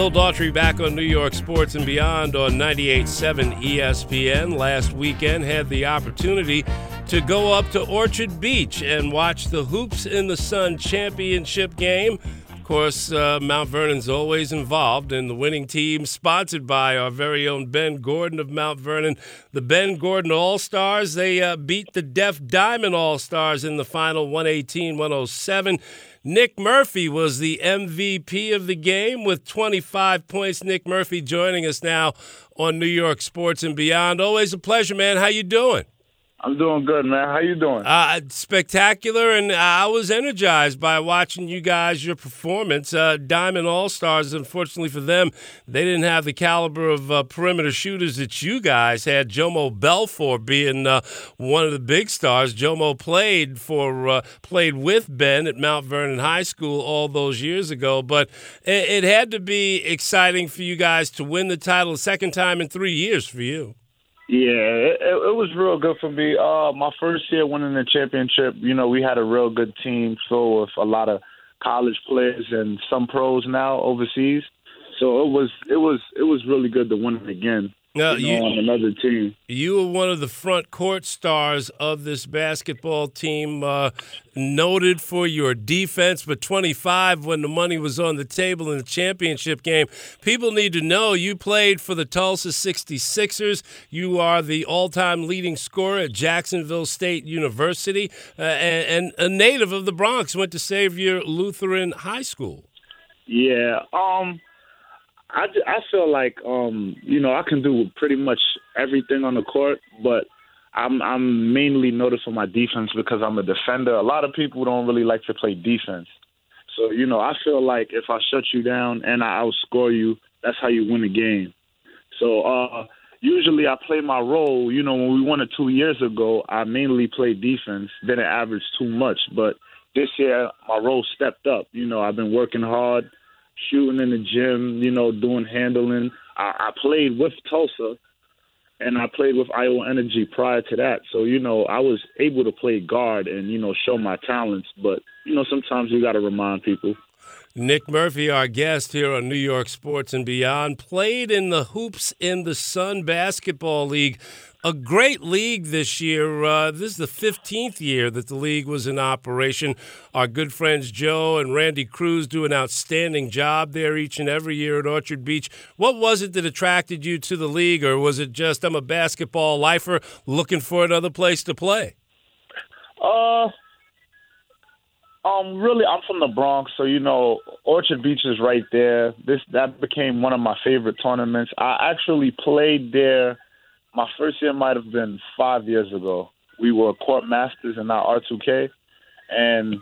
Bill Daughtry back on New York Sports and Beyond on 98.7 ESPN. Last weekend had the opportunity to go up to Orchard Beach and watch the Hoops in the Sun championship game. Of course, Mount Vernon's always involved, and the winning team sponsored by our very own Ben Gordon of Mount Vernon. The Ben Gordon All-Stars, they beat the Def Diamond All-Stars in the final 118-107. Nick Murphy was the MVP of the game with 25 points. Nick Murphy joining us now on New York Sports and Beyond. Always a pleasure, man. How you doing? I'm doing good, man. How you doing? Spectacular, and I was energized by watching you guys, your performance. Diamond All-Stars, unfortunately for them, they didn't have the caliber of perimeter shooters that you guys had. Jomo Belfort being one of the big stars. Jomo played with Ben at Mount Vernon High School all those years ago, but it had to be exciting for you guys to win the title the second time in 3 years for you. Yeah, it was real good for me. My first year winning the championship, you know, we had a real good team full of a lot of college players and some pros now overseas. So it was really good to win it again. Now, on another team. You were one of the front court stars of this basketball team, noted for your defense, but 25 when the money was on the table in the championship game. People need to know you played for the Tulsa 66ers. You are the all-time leading scorer at Jacksonville State University, and a native of the Bronx, went to Savior Lutheran High School. Yeah, I feel like you know, I can do pretty much everything on the court, but I'm mainly noted for my defense because I'm a defender. A lot of people don't really like to play defense, so you know, I feel like if I shut you down and I outscore you, that's how you win the game. So usually I play my role. You know, when we won it 2 years ago, I mainly played defense, didn't average too much, but this year my role stepped up. You know, I've been working hard, shooting in the gym, you know, doing handling. I played with Tulsa, and I played with Iowa Energy prior to that. So, you know, I was able to play guard and, you know, show my talents. But, you know, sometimes you got to remind people. Nick Murphy, our guest here on New York Sports and Beyond, played in the Hoops in the Sun Basketball League. A great league this year. This is the 15th year that the league was in operation. Our good friends Joe and Randy Cruz do an outstanding job there each and every year at Orchard Beach. What was it that attracted you to the league, or was it just, I'm a basketball lifer looking for another place to play? Really, I'm from the Bronx, so, you know, Orchard Beach is right there. That became one of my favorite tournaments. I actually played there. My first year might have been 5 years ago. We were court masters in our R2K. And,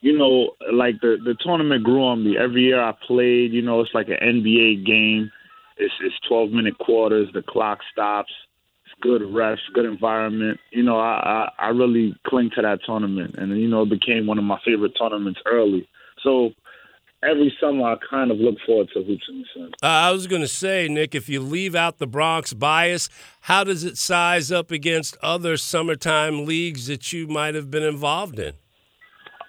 you know, like the tournament grew on me. Every year I played, you know, it's like an NBA game. It's 12-minute quarters. The clock stops. It's good refs, good environment. You know, I really cling to that tournament. And, you know, it became one of my favorite tournaments early. So every summer, I kind of look forward to Hoops in the Sun. I was going to say, Nick, if you leave out the Bronx bias, how does it size up against other summertime leagues that you might have been involved in?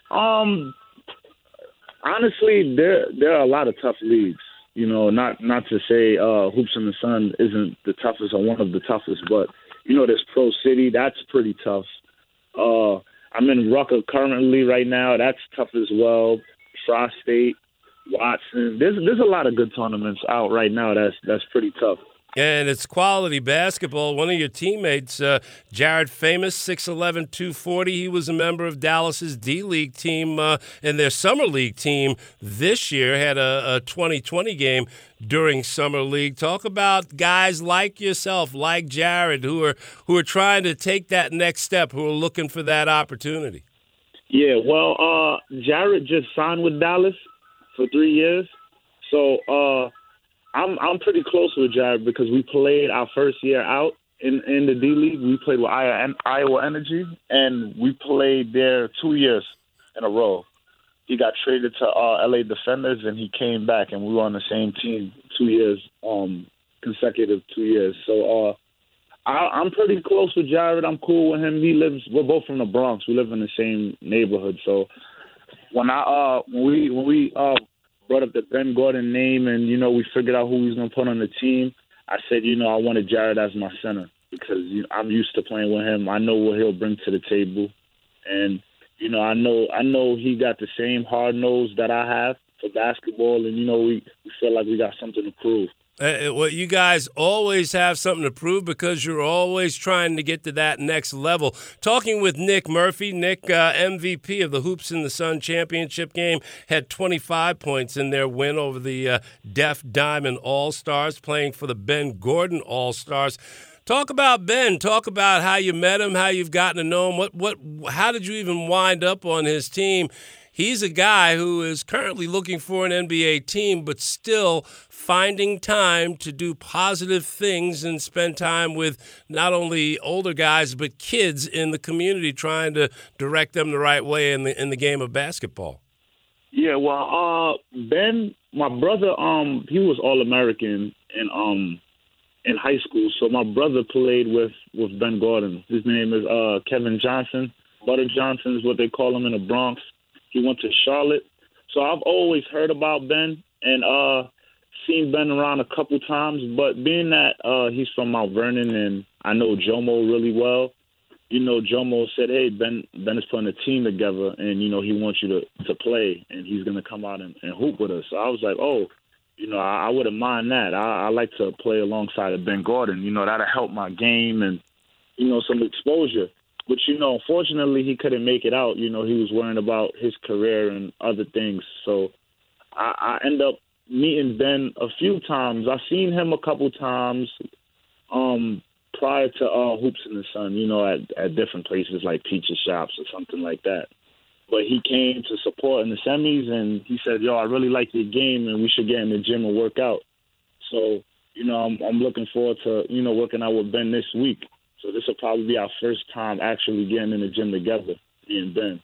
Honestly, there are a lot of tough leagues. You know, not to say Hoops in the Sun isn't the toughest or one of the toughest, but, you know, there's Pro City. That's pretty tough. I'm in Rucker currently right now. That's tough as well. Frost State, Watson. There's a lot of good tournaments out right now. That's pretty tough. And it's quality basketball. One of your teammates, Jared Famous, 6'11", 240, he was a member of Dallas's D-League team, and their Summer League team this year had a 2020 game during Summer League. Talk about guys like yourself, like Jared, who are trying to take that next step, who are looking for that opportunity. Yeah, well, Jared just signed with Dallas for 3 years. So I'm pretty close with Jared because we played our first year out in the D-League. We played with Iowa Energy, and we played there 2 years in a row. He got traded to L.A. Defenders, and he came back, and we were on the same team 2 years, consecutive 2 years. So I'm pretty close with Jared. I'm cool with him. We're both from the Bronx. We live in the same neighborhood. So when we brought up the Ben Gordon name, and, you know, we figured out who he was going to put on the team, I said, you know, I wanted Jared as my center because I'm used to playing with him. I know what he'll bring to the table. And, you know, I know he got the same hard nose that I have for basketball, and, you know, we feel like we got something to prove. Well, you guys always have something to prove because you're always trying to get to that next level. Talking with Nick Murphy, Nick, MVP of the Hoops in the Sun championship game, had 25 points in their win over the Def Diamond All-Stars, playing for the Ben Gordon All-Stars. Talk about Ben. Talk about how you met him, how you've gotten to know him. How did you even wind up on his team? He's a guy who is currently looking for an NBA team, but still finding time to do positive things and spend time with not only older guys, but kids in the community, trying to direct them the right way in the game of basketball. Yeah, well, Ben, my brother, he was All-American in high school. So my brother played with Ben Gordon. His name is Kevin Johnson. Butler Johnson is what they call him in the Bronx. He went to Charlotte. So I've always heard about Ben and seen Ben around a couple times. But being that he's from Mount Vernon and I know Jomo really well, you know, Jomo said, hey, Ben is putting a team together and, you know, he wants you to play and he's going to come out and hoop with us. So I was like, oh, you know, I wouldn't mind that. I like to play alongside of Ben Gordon. You know, that'll help my game and, you know, some exposure. But, you know, unfortunately, he couldn't make it out. You know, he was worrying about his career and other things. So I end up meeting Ben a few times. I've seen him a couple times prior to Hoops in the Sun, you know, at different places like pizza shops or something like that. But he came to support in the semis, and he said, yo, I really like your game, and we should get in the gym and work out. So, you know, I'm looking forward to, you know, working out with Ben this week. So this will probably be our first time actually getting in the gym together, me and Ben.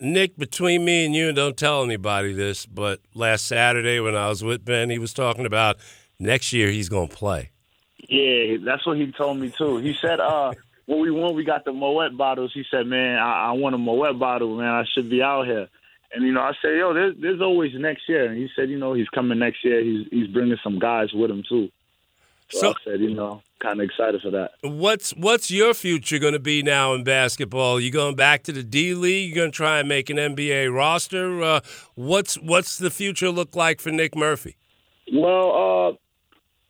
Nick, between me and you, don't tell anybody this, but last Saturday when I was with Ben, he was talking about next year he's going to play. Yeah, that's what he told me, too. He said when we won, we got the Moet bottles. He said, man, I want a Moet bottle, man. I should be out here. And, you know, I said, yo, there's always next year. And he said, you know, he's coming next year. He's bringing some guys with him, too. So I said, you know, kind of excited for that. What's your future going to be now in basketball? You going back to the D League? You going to try and make an NBA roster? What's the future look like for Nick Murphy? Well,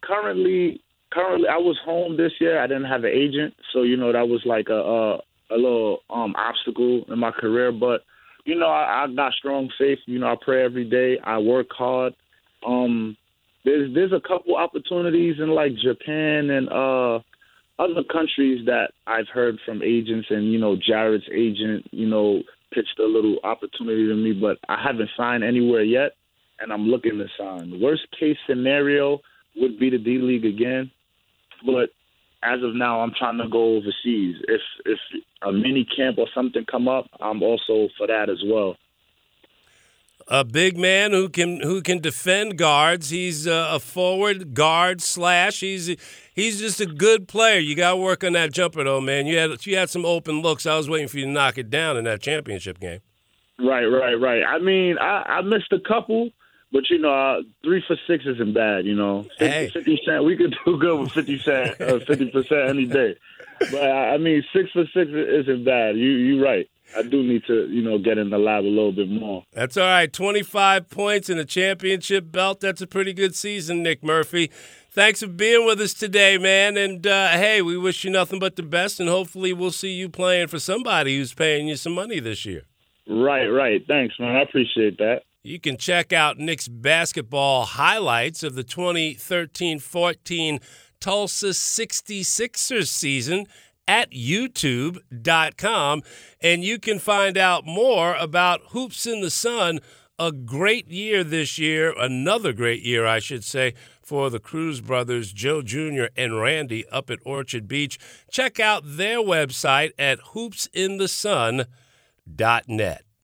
currently I was home this year. I didn't have an agent, so you know that was like a little obstacle in my career. But you know, I got strong faith. You know, I pray every day. I work hard. There's a couple opportunities in, like, Japan and other countries that I've heard from agents. And, you know, Jared's agent, you know, pitched a little opportunity to me. But I haven't signed anywhere yet, and I'm looking to sign. Worst-case scenario would be the D-League again. But as of now, I'm trying to go overseas. If a mini camp or something come up, I'm also for that as well. A big man who can defend guards. He's a forward guard slash. He's just a good player. You got to work on that jumper though, man. You had some open looks. I was waiting for you to knock it down in that championship game. Right. I mean, I missed a couple, but you know, 3 for 6 isn't bad. You know, 50 cent. We could do good with 50 cent, 50% any day. But I mean, 6 for 6 isn't bad. You're right. I do need to, you know, get in the lab a little bit more. That's all right. 25 points and a championship belt. That's a pretty good season, Nick Murphy. Thanks for being with us today, man. And, hey, we wish you nothing but the best, and hopefully we'll see you playing for somebody who's paying you some money this year. Right. Thanks, man. I appreciate that. You can check out Nick's basketball highlights of the 2013-14 Tulsa 66ers season at youtube.com, and you can find out more about Hoops in the Sun. A great year this year, another great year, I should say, for the Cruz brothers, Joe Jr. and Randy, up at Orchard Beach. Check out their website at hoopsinthesun.net.